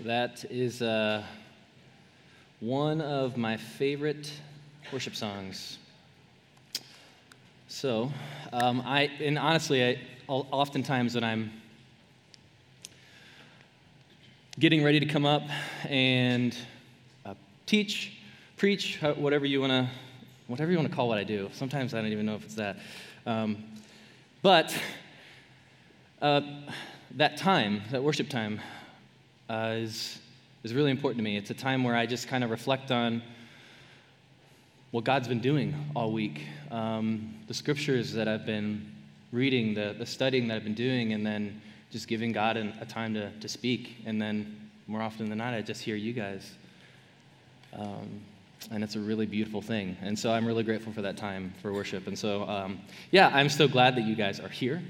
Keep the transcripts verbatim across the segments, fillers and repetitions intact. That is uh, one of my favorite worship songs. So, um, I and honestly, I oftentimes when I'm getting ready to come up and uh, teach, preach, whatever you want to, whatever you want to call what I do. Sometimes I don't even know if it's that, um, but uh, that time, that worship time. Uh, is is really important to me. It's a time where I just kind of reflect on what God's been doing all week, um, the scriptures that I've been reading, the, the studying that I've been doing, and then just giving God an, a time to, to speak. And then more often than not, I just hear you guys. Um, and it's a really beautiful thing. And so I'm really grateful for that time for worship. And so, um, yeah, I'm so glad that you guys are here.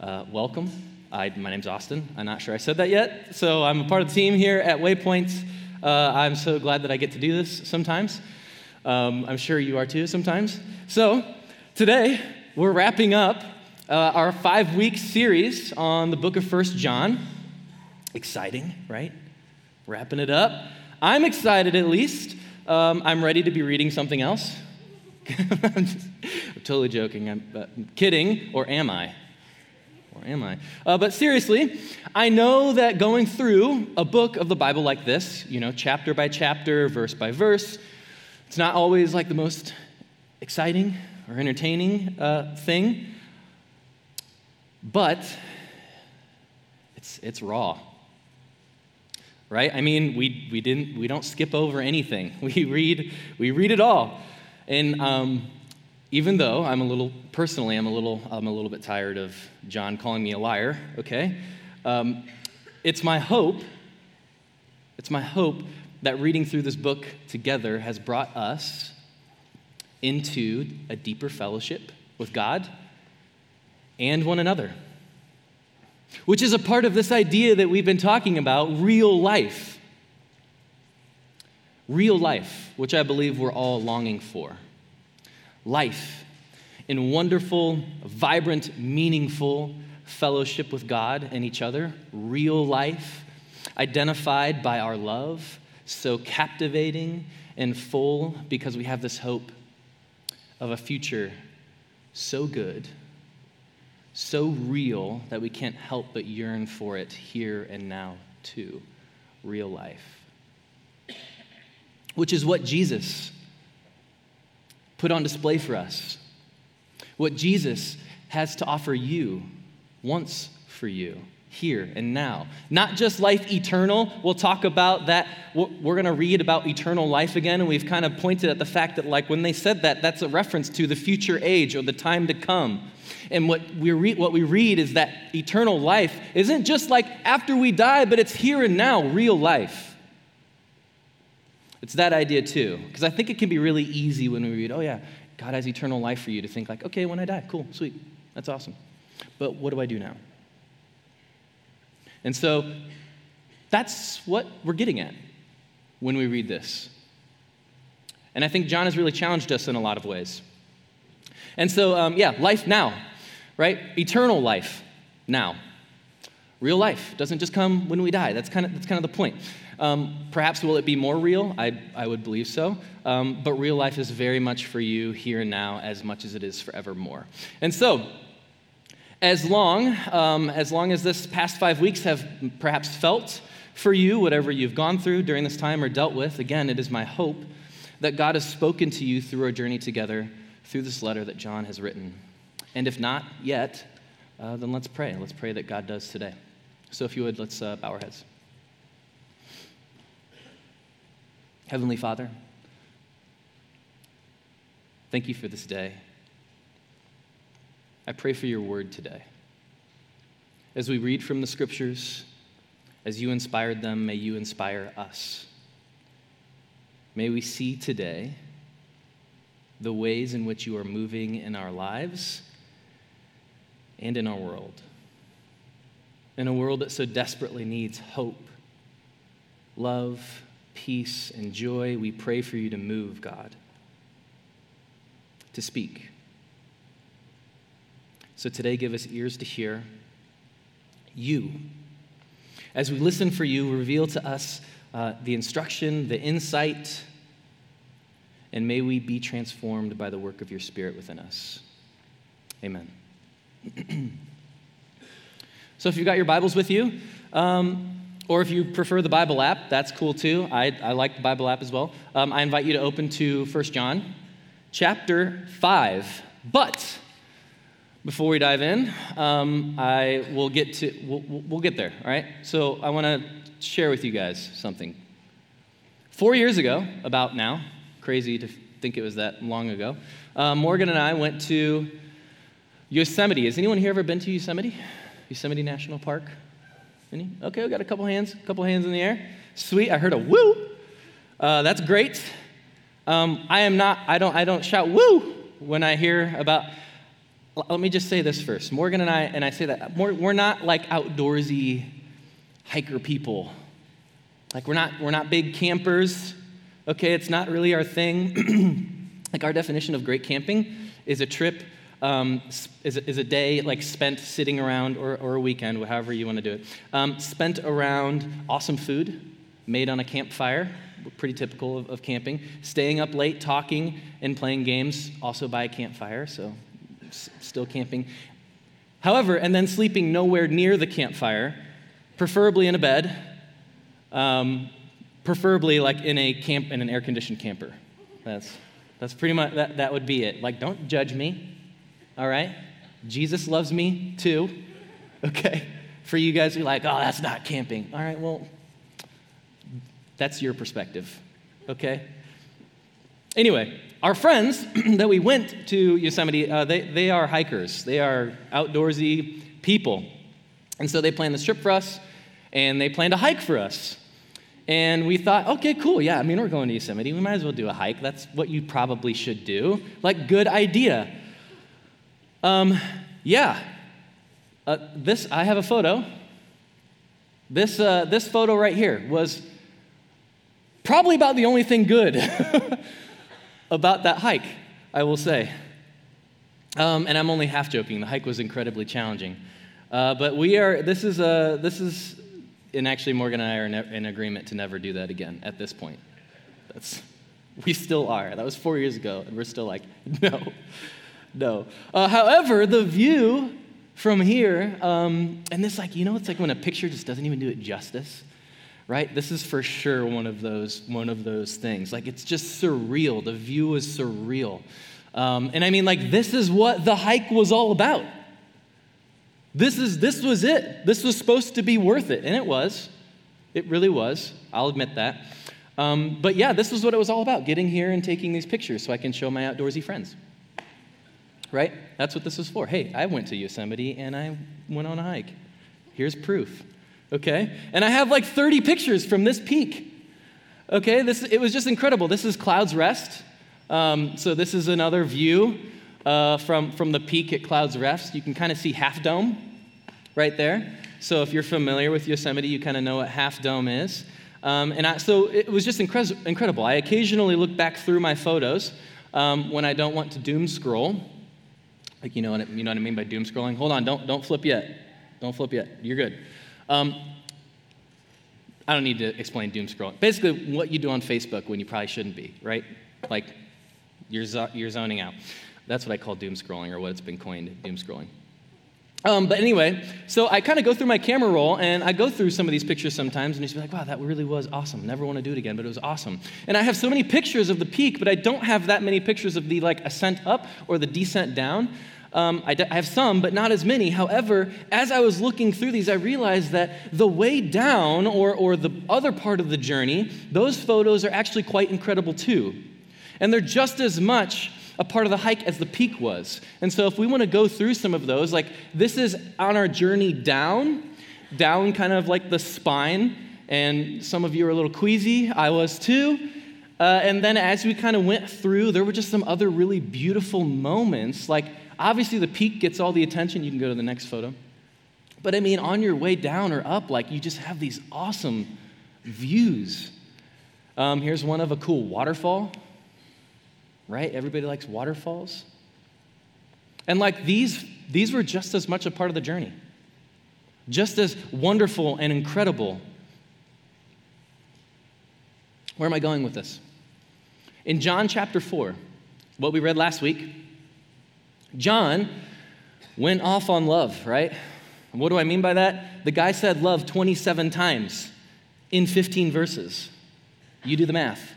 Uh, welcome. I, my name's Austin. I'm not sure I said that yet. So I'm a part of the team here at Waypoints. Uh, I'm so glad that I get to do this sometimes. Um, I'm sure you are too sometimes. So today we're wrapping up uh, our five-week series on the book of First John. Exciting, right? Wrapping it up. I'm excited at least. Um, I'm ready to be reading something else. I'm, just, I'm totally joking. I'm, uh, I'm kidding, or am I? Or am I? Uh, but seriously, I know that going through a book of the Bible like this, you know, chapter by chapter, verse by verse, it's not always like the most exciting or entertaining uh, thing, but it's it's raw, right? I mean, we we didn't we don't skip over anything. We read we read it all, and. Um, Even though I'm a little, personally, I'm a little, I'm a little bit tired of John calling me a liar, okay? Um, it's my hope, it's my hope that reading through this book together has brought us into a deeper fellowship with God and one another, which is a part of this idea that we've been talking about, real life. Real life, which I believe we're all longing for. Life in wonderful, vibrant, meaningful fellowship with God and each other. Real life, identified by our love, so captivating and full because we have this hope of a future so good, so real that we can't help but yearn for it here and now too. Real life. Which is what Jesus put on display for us, what Jesus has to offer you, once for you, here and now. Not just life eternal. We'll talk about that. We're going to read about eternal life again, and we've kind of pointed at the fact that, like, when they said that, that's a reference to the future age or the time to come. And what we read, what we read is that eternal life isn't just like after we die, but it's here and now, real life. It's that idea too, because I think it can be really easy when we read, oh yeah, God has eternal life for you, to think like, okay, when I die, cool, sweet, that's awesome. But what do I do now? And so that's what we're getting at when we read this. And I think John has really challenged us in a lot of ways. And so, um, yeah, life now, right? Eternal life now. Real life doesn't just come when we die. That's kind of that's kind of the point. Um, perhaps will it be more real? I, I would believe so. Um, but real life is very much for you here and now as much as it is forevermore. And so, as long, um, as long as this past five weeks have perhaps felt for you, whatever you've gone through during this time or dealt with, again, it is my hope that God has spoken to you through our journey together, through this letter that John has written. And if not yet, uh, then let's pray. Let's pray that God does today. So if you would, let's uh, bow our heads. Heavenly Father, thank you for this day. I pray for your word today. As we read from the scriptures, as you inspired them, may you inspire us. May we see today the ways in which you are moving in our lives and in our world, in a world that so desperately needs hope, love, peace and joy. We pray for you to move, God, to speak. So today, give us ears to hear you As we listen for you, reveal to us uh, the instruction, the insight, and may we be transformed by the work of your Spirit within us. Amen. So if you've got your Bibles with you, um, or if you prefer the Bible app, that's cool too. I, I like the Bible app as well. Um, I invite you to open to First John chapter five. But before we dive in, um, I will get to, we'll, we'll get there, all right? So I want to share with you guys something. Four years ago, about now, crazy to think it was that long ago, uh, Morgan and I went to Yosemite. Has anyone here ever been to Yosemite? Yosemite National Park? Any? Okay, we got a couple hands, a couple hands in the air. Sweet, I heard a woo. Uh, that's great. Um, I am not, I don't, I don't shout woo when I hear about, let me just say this first. Morgan and I, and I say that, we're not like outdoorsy hiker people. Like we're not, we're not big campers. Okay, it's not really our thing. Like our definition of great camping is a trip Um, is, is a day like spent sitting around, or, or a weekend, however you want to do it, um, spent around awesome food made on a campfire, pretty typical of, of camping, staying up late, talking, and playing games, also by a campfire, so s- still camping. However, and then sleeping nowhere near the campfire, preferably in a bed, um, preferably like in a camp, in an air-conditioned camper. That's that's pretty much, that, that would be it. Like, don't judge me. All right? Jesus loves me too. Okay? For you guys who are like, oh, that's not camping. All right, well, that's your perspective. Okay? Anyway, our friends that we went to Yosemite, uh, they, they are hikers. They are outdoorsy people. And so they planned this trip for us, and they planned a hike for us. And we thought, okay, cool, yeah, I mean, we're going to Yosemite. We might as well do a hike. That's what you probably should do. Like, good idea. Um, yeah, uh, this, I have a photo. This, uh, this photo right here was probably about the only thing good about that hike, I will say. Um, and I'm only half joking. The hike was incredibly challenging. Uh, but we are, this is a, this is, and actually Morgan and I are ne- in agreement to never do that again at this point. That's, we still are. That was four years ago, and we're still like, no. No. Uh, however, the view from here, um, and this, like, you know, it's like when a picture just doesn't even do it justice, right? This is for sure one of those, one of those things. Like, it's just surreal. The view is surreal. Um, and I mean, like, this is what the hike was all about. This is, this was it. This was supposed to be worth it. And it was. It really was. I'll admit that. Um, but yeah, this was what it was all about, getting here and taking these pictures so I can show my outdoorsy friends. Right? That's what this is for. Hey, I went to Yosemite and I went on a hike. Here's proof. Okay? And I have like thirty pictures from this peak. Okay? This, it was just incredible. This is Clouds Rest. Um, so this is another view uh, from, from the peak at Clouds Rest. You can kind of see Half Dome right there. So if you're familiar with Yosemite, you kind of know what Half Dome is. Um, and I, so it was just incre- incredible. I occasionally look back through my photos um, when I don't want to doom scroll. Like, you know what, you know what I mean by doom scrolling? Hold on, don't don't flip yet. Don't flip yet. You're good. Um, I don't need to explain doom scrolling. Basically, what you do on Facebook when you probably shouldn't be, right? Like, you're zo- you're zoning out. That's what I call doom scrolling, or what it's been coined, doom scrolling. Um, but anyway, so I kind of go through my camera roll, and I go through some of these pictures sometimes, and you just be like, wow, that really was awesome. Never want to do it again, but it was awesome. And I have so many pictures of the peak, but I don't have that many pictures of the, like, ascent up or the descent down. Um, I, d- I have some, but not as many. However, as I was looking through these, I realized that the way down, or, or the other part of the journey, those photos are actually quite incredible too. And they're just as much a part of the hike as the peak was. And so if we want to go through some of those, like, this is on our journey down, down kind of like the spine, and some of you are a little queasy, I was too, uh, and then as we kind of went through, there were just some other really beautiful moments. Like, obviously the peak gets all the attention. You can go to the next photo. But I mean, on your way down or up, like, you just have these awesome views. Um, here's one of a cool waterfall. Right? Everybody likes waterfalls. And like these, these were just as much a part of the journey. just as wonderful and incredible. Where am I going with this? In John chapter four, what we read last week, John went off on love, right? And what do I mean by that? The guy said love twenty-seven times in fifteen verses. You do the math.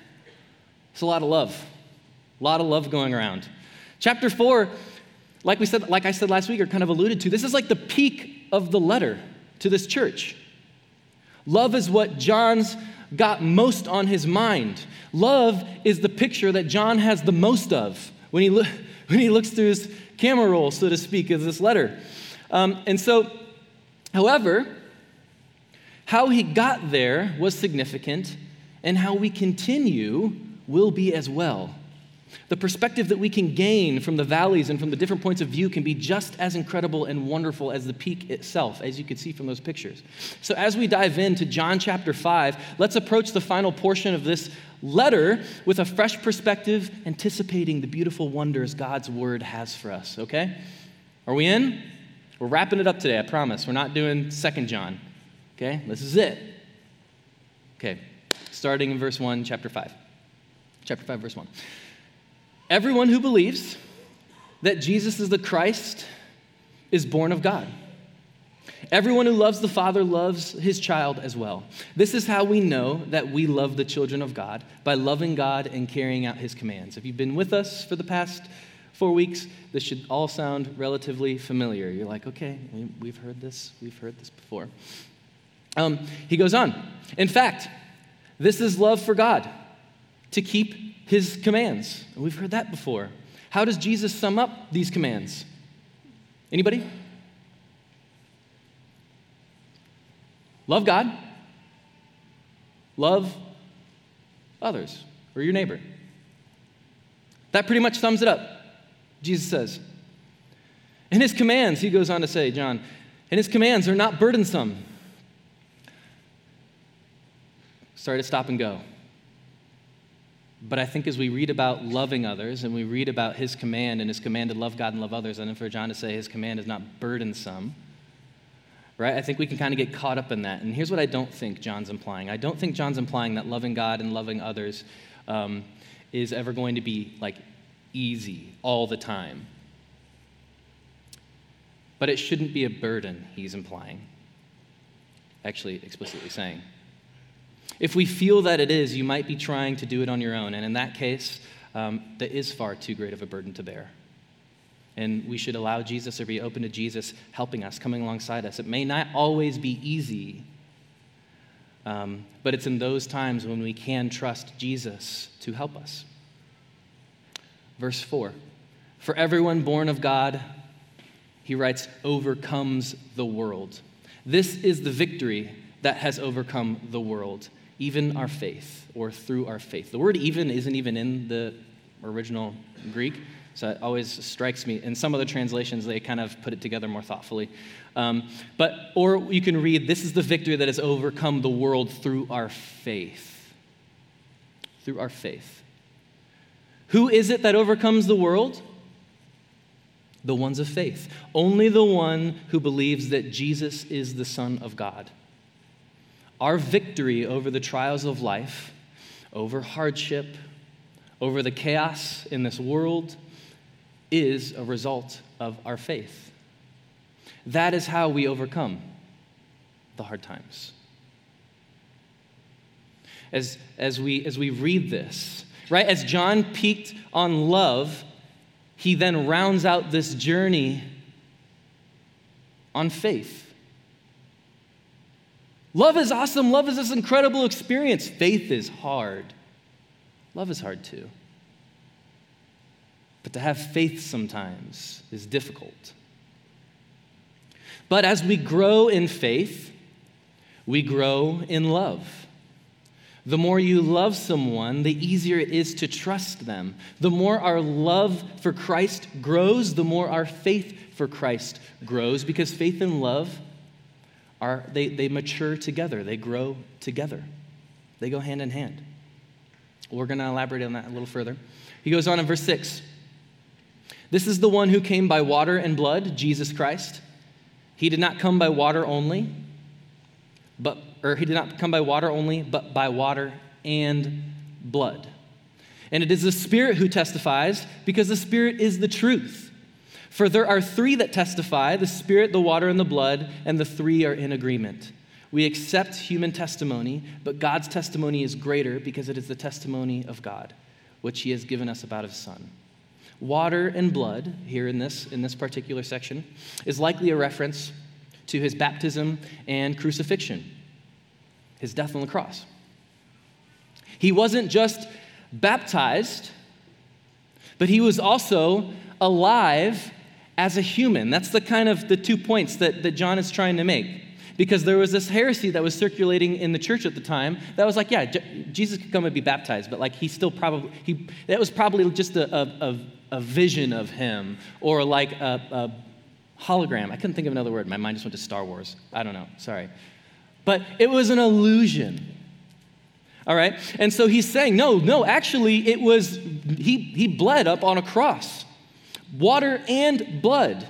It's a lot of love. A lot of love going around. Chapter four, like we said, like I said last week, or kind of alluded to, this is like the peak of the letter to this church. Love is what John's got most on his mind. Love is the picture that John has the most of when he, lo- when he looks through his camera roll, so to speak, of this letter. Um, and so, however, how he got there was significant, and how we continue will be as well. The perspective that we can gain from the valleys and from the different points of view can be just as incredible and wonderful as the peak itself, as you can see from those pictures. So as we dive into John chapter five, let's approach the final portion of this letter with a fresh perspective, anticipating the beautiful wonders God's word has for us, okay? Are we in? We're wrapping it up today, I promise. We're not doing Second John, okay? This is it. Okay, starting in verse one, chapter five. Chapter five, verse one. Everyone who believes that Jesus is the Christ is born of God. Everyone who loves the Father loves his child as well. This is how we know that we love the children of God, by loving God and carrying out his commands. If you've been with us for the past four weeks, this should all sound relatively familiar. You're like, okay, we've heard this. We've heard this before. Um, he goes on. In fact, this is love for God, to keep his commands. We've heard that before. How does Jesus sum up these commands? Anybody? Love God. Love others or your neighbor. That pretty much sums it up, Jesus says. And his commands, he goes on to say, John, and his commands are not burdensome. Sorry to stop and go. But I think as we read about loving others and we read about his command and his command to love God and love others, and then for John to say his command is not burdensome, right? I think we can kind of get caught up in that. And here's what I don't think John's implying. I don't think John's implying that loving God and loving others um, is ever going to be like easy all the time. But it shouldn't be a burden, he's implying, actually explicitly saying. If we feel that it is, you might be trying to do it on your own. And in that case, um, that is far too great of a burden to bear. And we should allow Jesus, or be open to Jesus helping us, coming alongside us. It may not always be easy, um, but it's in those times when we can trust Jesus to help us. Verse four, for everyone born of God, he writes, overcomes the world. This is the victory that has overcome the world. Even our faith, or through our faith. The word even isn't even in the original Greek, so it always strikes me. In some other translations, they kind of put it together more thoughtfully. Um, but, or you can read, this is the victory that has overcome the world through our faith. Through our faith. Who is it that overcomes the world? The ones of faith. Only the one who believes that Jesus is the Son of God. Our victory over the trials of life, over hardship, over the chaos in this world, is a result of our faith. That is how we overcome the hard times. As, as we, as we read this, right, as John peaked on love, he then rounds out this journey on faith. Love is awesome. Love is this incredible experience. Faith is hard. Love is hard too. But to have faith sometimes is difficult. But as we grow in faith, we grow in love. The more you love someone, the easier it is to trust them. The more our love for Christ grows, the more our faith for Christ grows, because faith and love Are, they, they mature together. They grow together. They go hand in hand. We're going to elaborate on that a little further. He goes on in verse six. This is the one who came by water and blood, Jesus Christ. He did not come by water only, but or he did not come by water only, but by water and blood. And it is the Spirit who testifies, because the Spirit is the truth. For there are three that testify, the Spirit, the water, and the blood, and the three are in agreement. We accept human testimony, but God's testimony is greater because it is the testimony of God, which he has given us about his Son. Water and blood, here in this, in this particular section, is likely a reference to his baptism and crucifixion, his death on the cross. He wasn't just baptized, but he was also alive as a human. That's the kind of the two points that, that John is trying to make. Because there was this heresy that was circulating in the church at the time that was like, yeah, J- Jesus could come and be baptized, but like he still probably, he that was probably just a a, a vision of him, or like a, a hologram. I couldn't think of another word. My mind just went to Star Wars. I don't know, sorry. But it was an illusion. All right, and so he's saying, no, no, actually it was, he, he bled up on a cross. Water and blood.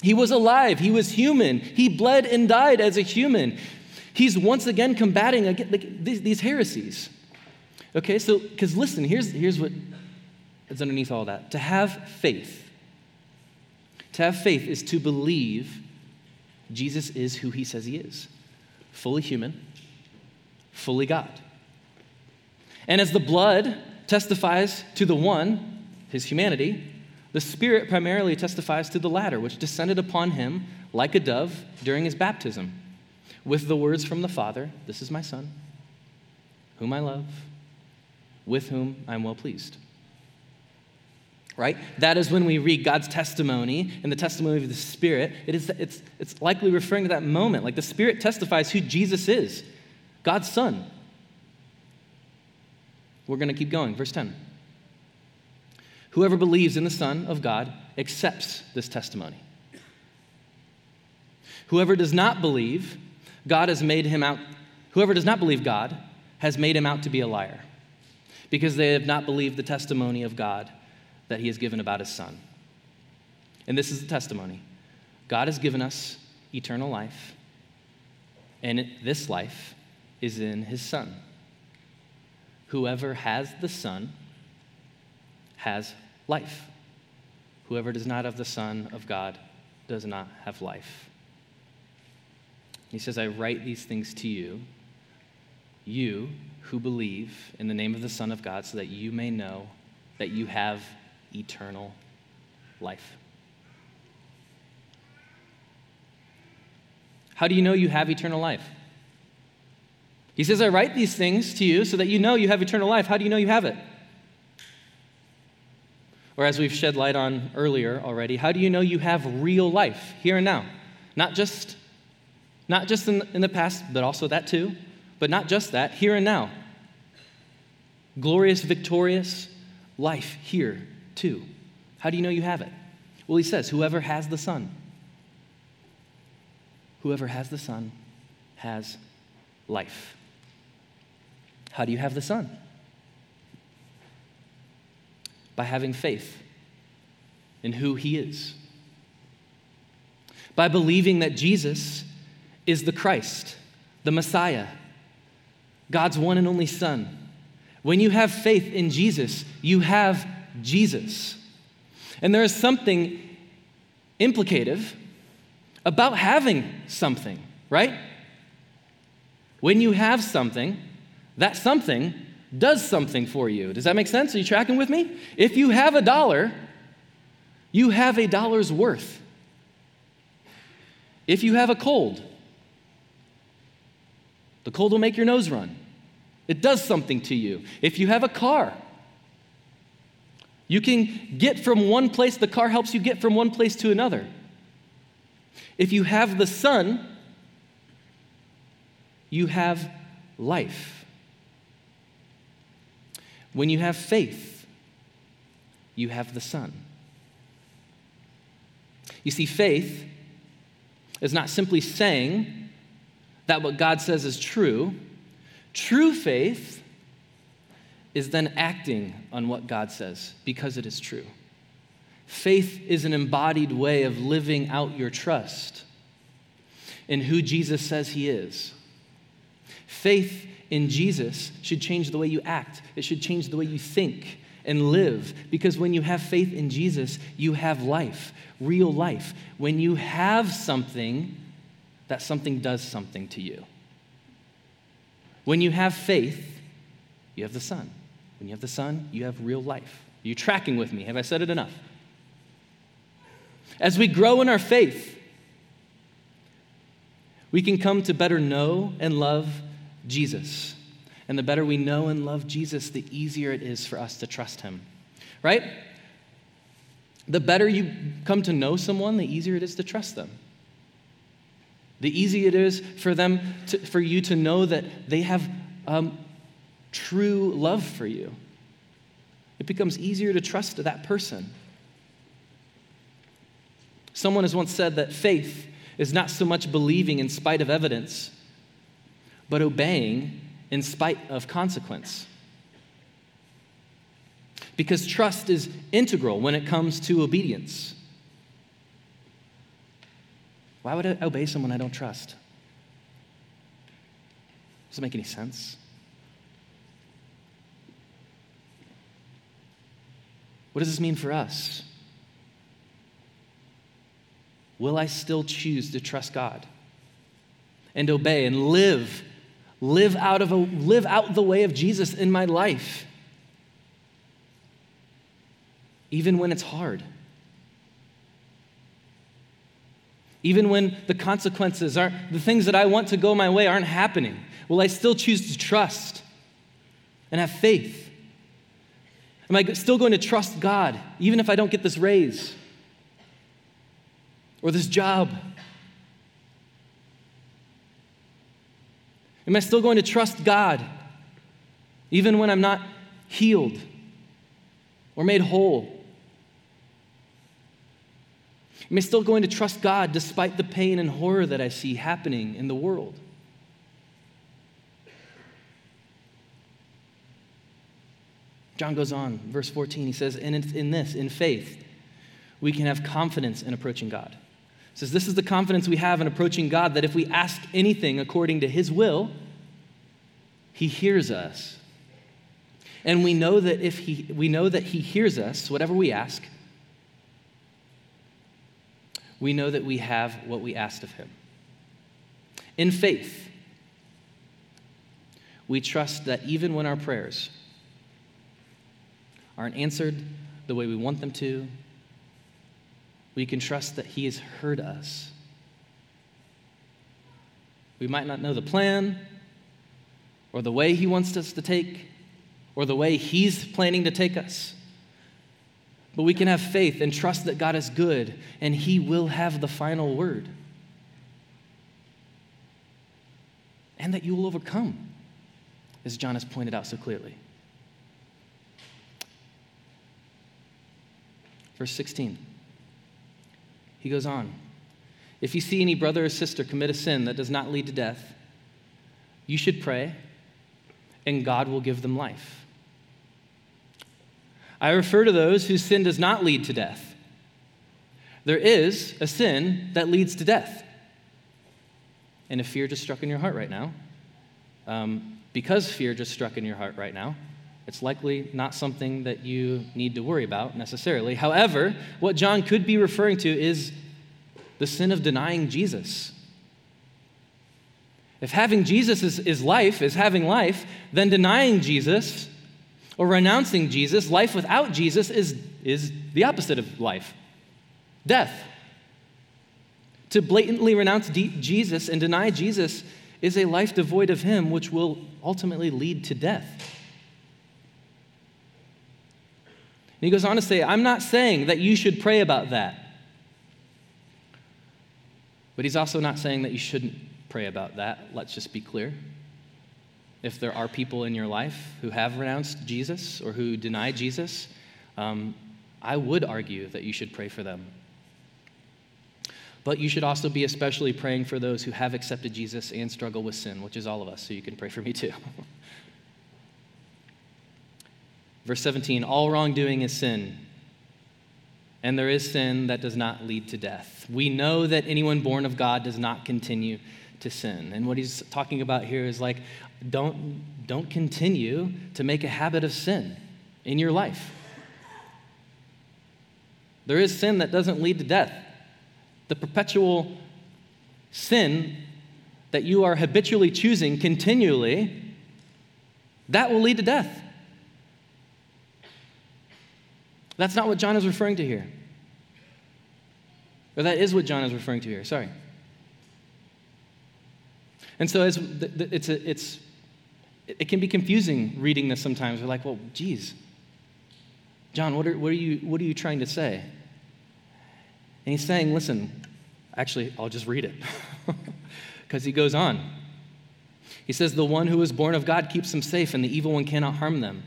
He was alive, he was human. He bled and died as a human. He's once again combating again, these, these heresies. Okay, so, because listen, here's, here's what is underneath all that. To have faith, to have faith is to believe Jesus is who he says he is, fully human, fully God. And as the blood testifies to the one, his humanity, the Spirit primarily testifies to the latter, which descended upon him like a dove during his baptism, with the words from the Father, "This is my Son, whom I love, with whom I am well pleased." Right? That is when we read God's testimony and the testimony of the Spirit. It is, it's, it's likely referring to that moment. Like the Spirit testifies who Jesus is, God's Son. We're going to keep going. Verse ten. Whoever believes in the Son of God accepts this testimony. Whoever does not believe, God has made him out, whoever does not believe God has made him out to be a liar, because they have not believed the testimony of God that he has given about his Son. And this is the testimony. God has given us eternal life, and this life is in his Son. Whoever has the Son has life. Whoever does not have the Son of God does not have life. He says, I write these things to you, you who believe in the name of the Son of God, so that you may know that you have eternal life. How do you know you have eternal life? He says, I write these things to you so that you know you have eternal life. How do you know you have it? Or as we've shed light on earlier already, how do you know you have real life here and now? Not just, not just in, in the past, but also that too, but not just that, here and now. Glorious, victorious life here too. How do you know you have it? Well, he says, whoever has the Son, whoever has the Son has life. How do you have the Son? By having faith in who he is. By believing that Jesus is the Christ, the Messiah, God's one and only Son. When you have faith in Jesus, you have Jesus. And there is something implicative about having something, right? When you have something, that something does something for you. Does that make sense? Are you tracking with me? If you have a dollar, you have a dollar's worth. If you have a cold, the cold will make your nose run. It does something to you. If you have a car, you can get from one place, the car helps you get from one place to another. If you have the Son, you have life. When you have faith, you have the Son. You see, faith is not simply saying that what God says is true. True faith is then acting on what God says because it is true. Faith is an embodied way of living out your trust in who Jesus says he is. Faith in Jesus should change the way you act. It should change the way you think and live, because when you have faith in Jesus, you have life, real life. When you have something, that something does something to you. When you have faith, you have the Son. When you have the Son, you have real life. Are you tracking with me? Have I said it enough? As we grow in our faith, we can come to better know and love Jesus. And the better we know and love Jesus, the easier it is for us to trust him, right? The better you come to know someone, the easier it is to trust them. The easier it is for them, to, for you to know that they have um, true love for you. It becomes easier to trust that person. Someone has once said that faith is not so much believing in spite of evidence, but obeying in spite of consequence. Because trust is integral when it comes to obedience. Why would I obey someone I don't trust? Does it make any sense? What does this mean for us? Will I still choose to trust God and obey and live Live out of a, live out the way of Jesus in my life, even when it's hard, even when the consequences aren't, the things that I want to go my way aren't happening? Will I still choose to trust and have faith? Am I still going to trust God, even if I don't get this raise or this job? Am I still going to trust God even when I'm not healed or made whole? Am I still going to trust God despite the pain and horror that I see happening in the world? John goes on, verse fourteen, he says, and in this, in faith, we can have confidence in approaching God. It says, this is the confidence we have in approaching God, that if we ask anything according to his will, he hears us. And we know that if he, we know that he hears us, whatever we ask, we know that we have what we asked of him. In faith, we trust that even when our prayers aren't answered the way we want them to, we can trust that he has heard us. We might not know the plan or the way he wants us to take or the way he's planning to take us, but we can have faith and trust that God is good and he will have the final word, and that you will overcome, as John has pointed out so clearly. Verse sixteen. He goes on, if you see any brother or sister commit a sin that does not lead to death, you should pray, and God will give them life. I refer to those whose sin does not lead to death. There is a sin that leads to death. And if fear just struck in your heart right now, um, because fear just struck in your heart right now, it's likely not something that you need to worry about necessarily. However, what John could be referring to is the sin of denying Jesus. If having Jesus is, is life, is having life, then denying Jesus or renouncing Jesus, life without Jesus, is, is the opposite of life, death. To blatantly renounce de- Jesus and deny Jesus is a life devoid of him, which will ultimately lead to death. And he goes on to say, I'm not saying that you should pray about that. But he's also not saying that you shouldn't pray about that. Let's just be clear. If there are people in your life who have renounced Jesus or who deny Jesus, um, I would argue that you should pray for them. But you should also be especially praying for those who have accepted Jesus and struggle with sin, which is all of us, so you can pray for me too. Verse seventeen, all wrongdoing is sin. and there is sin that does not lead to death. We know that anyone born of God does not continue to sin. And what he's talking about here is like, don't, don't continue to make a habit of sin in your life. There is sin that doesn't lead to death. The perpetual sin that you are habitually choosing continually, that will lead to death. That's not what John is referring to here. Or that is what John is referring to here, sorry. And so it's, it's, a, it's it can be confusing reading this sometimes. We're like, well, geez, John, what are, what are you what are you trying to say? And he's saying, listen, actually, I'll just read it. Because he goes on. He says, the one who is born of God keeps them safe, and the evil one cannot harm them.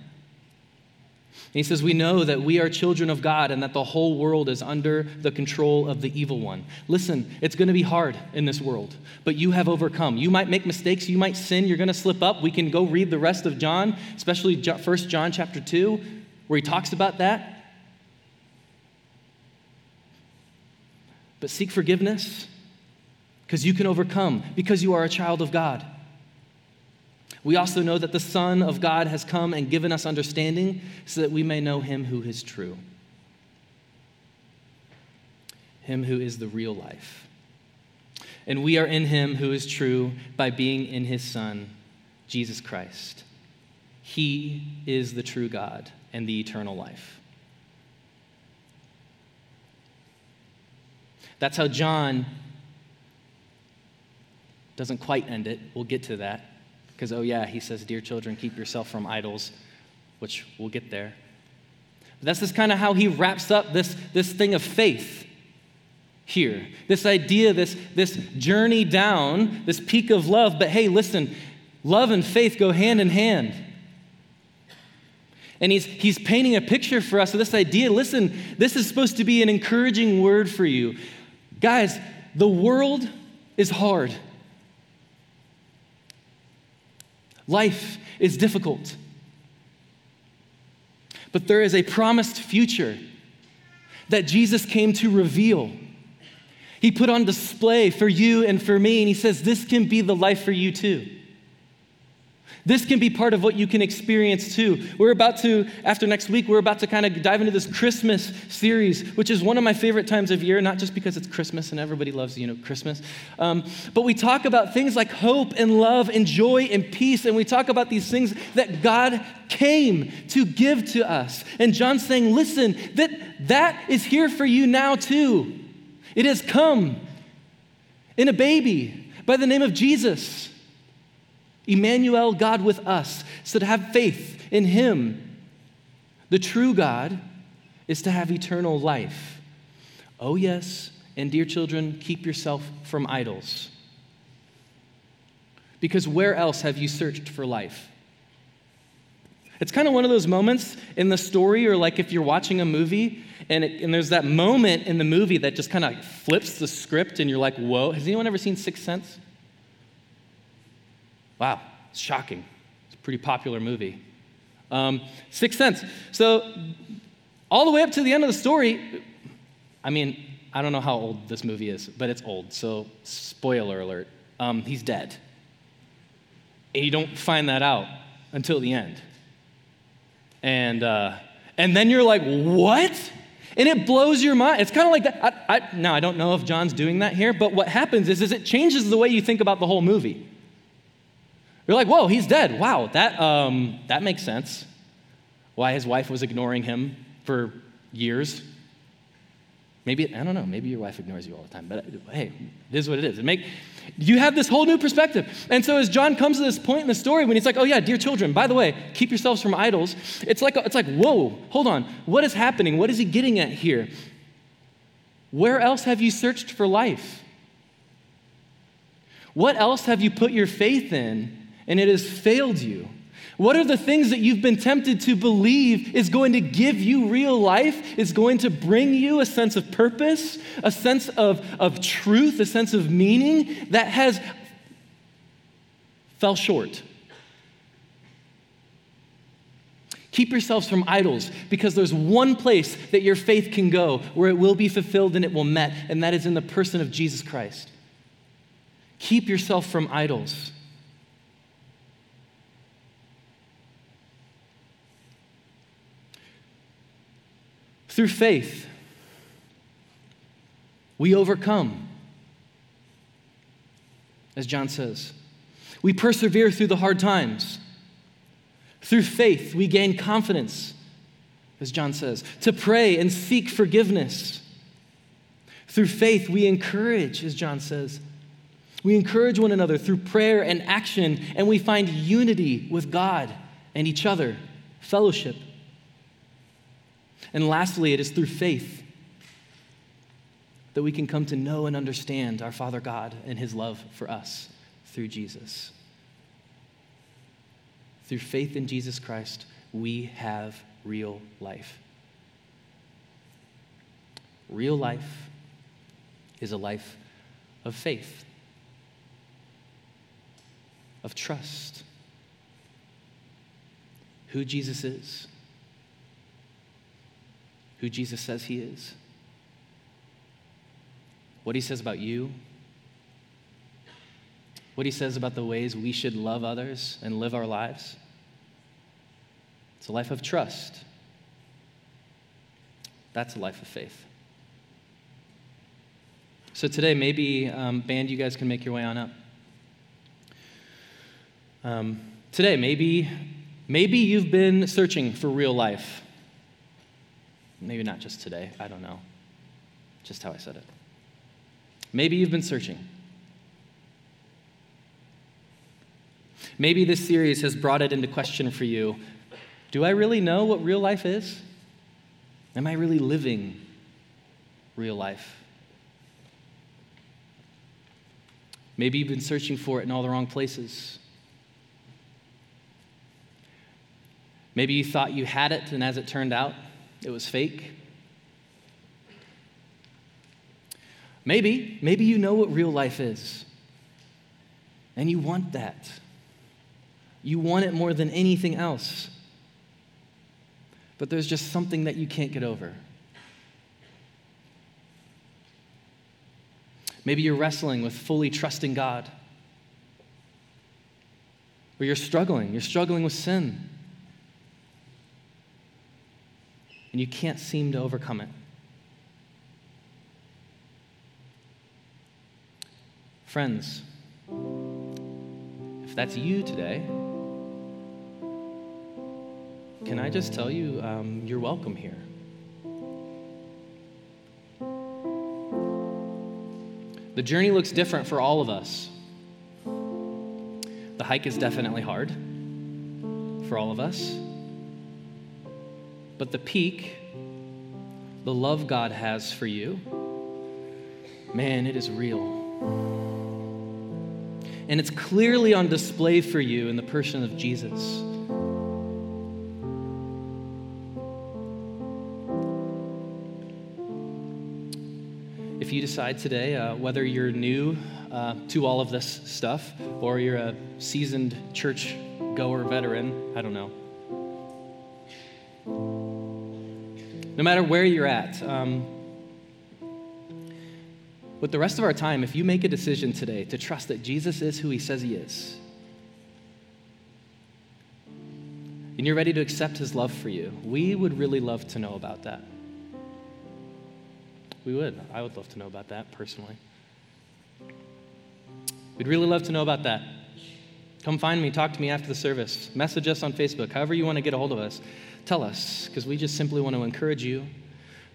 And he says, we know that we are children of God and that the whole world is under the control of the evil one. Listen, it's going to be hard in this world, but you have overcome. You might make mistakes. You might sin. You're going to slip up. We can go read the rest of John, especially First John chapter two, where he talks about that. But seek forgiveness because you can overcome, because you are a child of God. We also know that the Son of God has come and given us understanding so that we may know him who is true, him who is the real life. And we are in him who is true by being in his Son, Jesus Christ. He is the true God and the eternal life. That's how John doesn't quite end it. We'll get to that. Because, oh yeah, he says, dear children, keep yourself from idols, which we'll get there. But that's just kind of how he wraps up this, this thing of faith here. This idea, this, this journey down, this peak of love. But hey, listen, love and faith go hand in hand. And he's, he's painting a picture for us of this idea. Listen, this is supposed to be an encouraging word for you. Guys, the world is hard. Life is difficult. But there is a promised future that Jesus came to reveal. He put on display for you and for me, and he says, this can be the life for you too. This can be part of what you can experience too. We're about to, after next week, we're about to kind of dive into this Christmas series, which is one of my favorite times of year, not just because it's Christmas and everybody loves, you know, Christmas. Um, but we talk about things like hope and love and joy and peace. And we talk about these things that God came to give to us. And John's saying, listen, that that is here for you now too. It has come in a baby by the name of Jesus. Emmanuel, God with us. So to have faith in him, the true God, is to have eternal life. Oh yes, and dear children, keep yourself from idols. Because where else have you searched for life? It's kind of one of those moments in the story, or like if you're watching a movie, and, it, and there's that moment in the movie that just kind of flips the script, and you're like, whoa. Has anyone ever seen Sixth Sense? Wow, it's shocking. It's a pretty popular movie. Um, Sixth Sense. So all the way up to the end of the story, I mean, I don't know how old this movie is, but it's old, so spoiler alert. Um, he's dead. And you don't find that out until the end. And uh, and then you're like, what? And it blows your mind. It's kind of like that. I, I, now, I don't know if John's doing that here, but what happens is, is it changes the way you think about the whole movie. You're like, whoa, he's dead. Wow, that um, that makes sense. Why his wife was ignoring him for years. Maybe, I don't know, maybe your wife ignores you all the time, but hey, it is what it is. It make, you have this whole new perspective. And so as John comes to this point in the story when he's like, oh yeah, dear children, by the way, keep yourselves from idols. It's like, it's like, whoa, hold on. What is happening? What is he getting at here? Where else have you searched for life? What else have you put your faith in? And it has failed you. What are the things that you've been tempted to believe is going to give you real life, is going to bring you a sense of purpose, a sense of, of truth, a sense of meaning that has fell short? Keep yourselves from idols, because there's one place that your faith can go where it will be fulfilled and it will met, and that is in the person of Jesus Christ. Keep yourself from idols. Through faith, we overcome, as John says. We persevere through the hard times. Through faith, we gain confidence, as John says, to pray and seek forgiveness. Through faith, we encourage, as John says. We encourage one another through prayer and action, and we find unity with God and each other, fellowship. And lastly, it is through faith that we can come to know and understand our Father God and his love for us through Jesus. Through faith in Jesus Christ, we have real life. Real life is a life of faith, of trust, who Jesus is, who Jesus says he is, what he says about you, what he says about the ways we should love others and live our lives. It's a life of trust. That's a life of faith. So today, maybe, um, band, you guys can make your way on up. Um, today, maybe, maybe you've been searching for real life. Maybe not just today, I don't know. Just how I said it. Maybe you've been searching. Maybe this series has brought it into question for you. Do I really know what real life is? Am I really living real life? Maybe you've been searching for it in all the wrong places. Maybe you thought you had it, and as it turned out, it was fake. Maybe, maybe you know what real life is, and you want that. You want it more than anything else. But there's just something that you can't get over. Maybe you're wrestling with fully trusting God. Or you're struggling. You're struggling with sin. And you can't seem to overcome it. Friends, if that's you today, can I just tell you, um, you're welcome here. The journey looks different for all of us. The hike is definitely hard for all of us. But the peak, the love God has for you, man, it is real. And it's clearly on display for you in the person of Jesus. If you decide today, uh, whether you're new uh, to all of this stuff or you're a seasoned church goer veteran, I don't know. No matter where you're at, um, with the rest of our time, if you make a decision today to trust that Jesus is who he says he is, and you're ready to accept his love for you, we would really love to know about that. We would. I would love to know about that personally. We'd really love to know about that. Come find me. Talk to me after the service. Message us on Facebook. However you want to get a hold of us, tell us, because we just simply want to encourage you,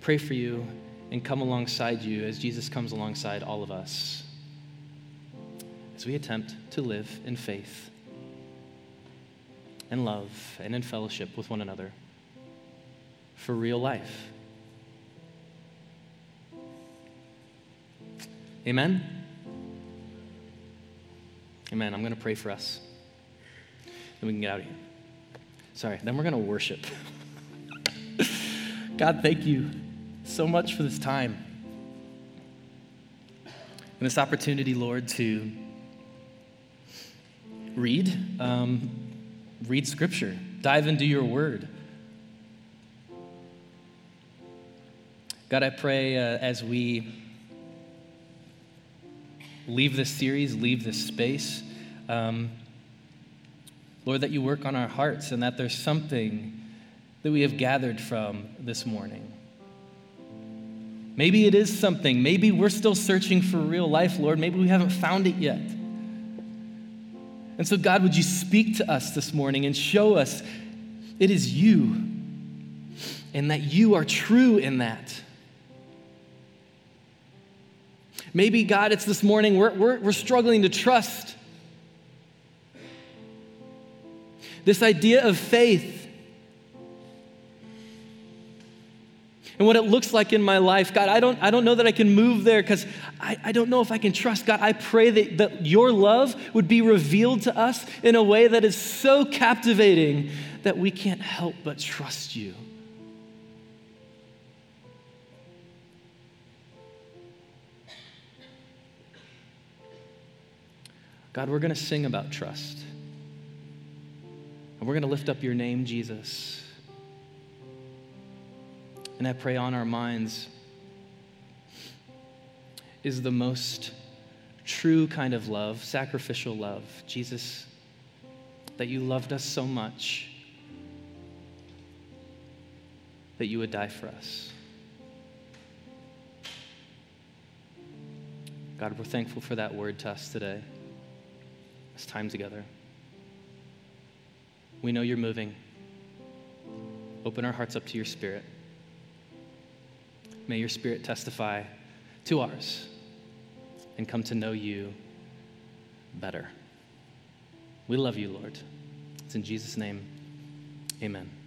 pray for you, and come alongside you as Jesus comes alongside all of us as we attempt to live in faith and love and in fellowship with one another for real life. Amen? Amen. I'm going to pray for us. Then we can get out of here. Sorry, then we're going to worship. God, thank you so much for this time and this opportunity, Lord, to read, um, read Scripture, dive into your word, God, I pray uh, as we leave this series, leave this space, um, Lord, that you work on our hearts and that there's something that we have gathered from this morning. Maybe it is something. Maybe we're still searching for real life, Lord. Maybe we haven't found it yet. And so, God, would you speak to us this morning and show us it is you and that you are true in that. Maybe, God, it's this morning we're, we're, we're struggling to trust. This idea of faith and what it looks like in my life. God, I don't, I don't know that I can move there because I, I don't know if I can trust. God, I pray that, that your love would be revealed to us in a way that is so captivating that we can't help but trust you. God, we're going to sing about trust. And we're going to lift up your name, Jesus. And I pray on our minds is the most true kind of love, sacrificial love. Jesus, that you loved us so much that you would die for us. God, we're thankful for that word to us today. It's time together. We know you're moving. Open our hearts up to your Spirit. May your Spirit testify to ours and come to know you better. We love you, Lord. It's in Jesus' name, amen.